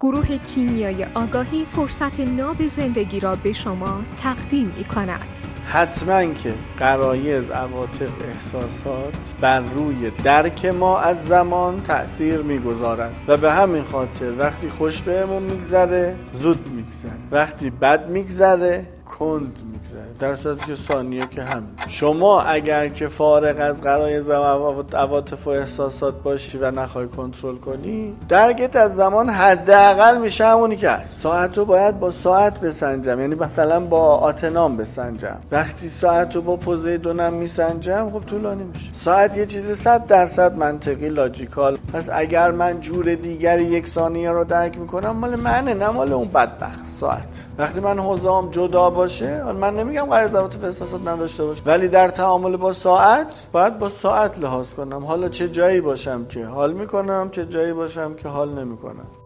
گروه کیمیای آگاهی فرصت ناب زندگی را به شما تقدیم می کند. حتما که غرایز، عواطف، احساسات بر روی درک ما از زمان تأثیر می گذارند و به همین خاطر وقتی خوش بهمون میگذره زود میگذره، وقتی بد میگذره کند میگذره، در صورتی که ثانیه که همین. شما اگر که فارغ از غرایز، عواطف و احساسات باشی و نخوای کنترل کنی، درکت از زمان حداقل میشه همونی که هست. ساعت رو باید با ساعت بسنجم، یعنی مثلا با آتنام بسنجم. وقتی ساعت رو با پوزیدونم میسنجم، خب طولانی میشه. ساعت یه چیز 100% منطقی، لاجیکال. پس اگر من جور دیگری یک ثانیه رو درک میکنم، مال منه، نه مال اون بدبخت ساعت. وقتی من حوزه‌ام جدا باشه، من نمیگم غرایز عواطف احساسات نداشته باشه، ولی در تعامل با ساعت باید با ساعت لحاظ کنم. حالا چه جایی باشم که حال میکنم، چه جایی باشم که حال نمیکنم.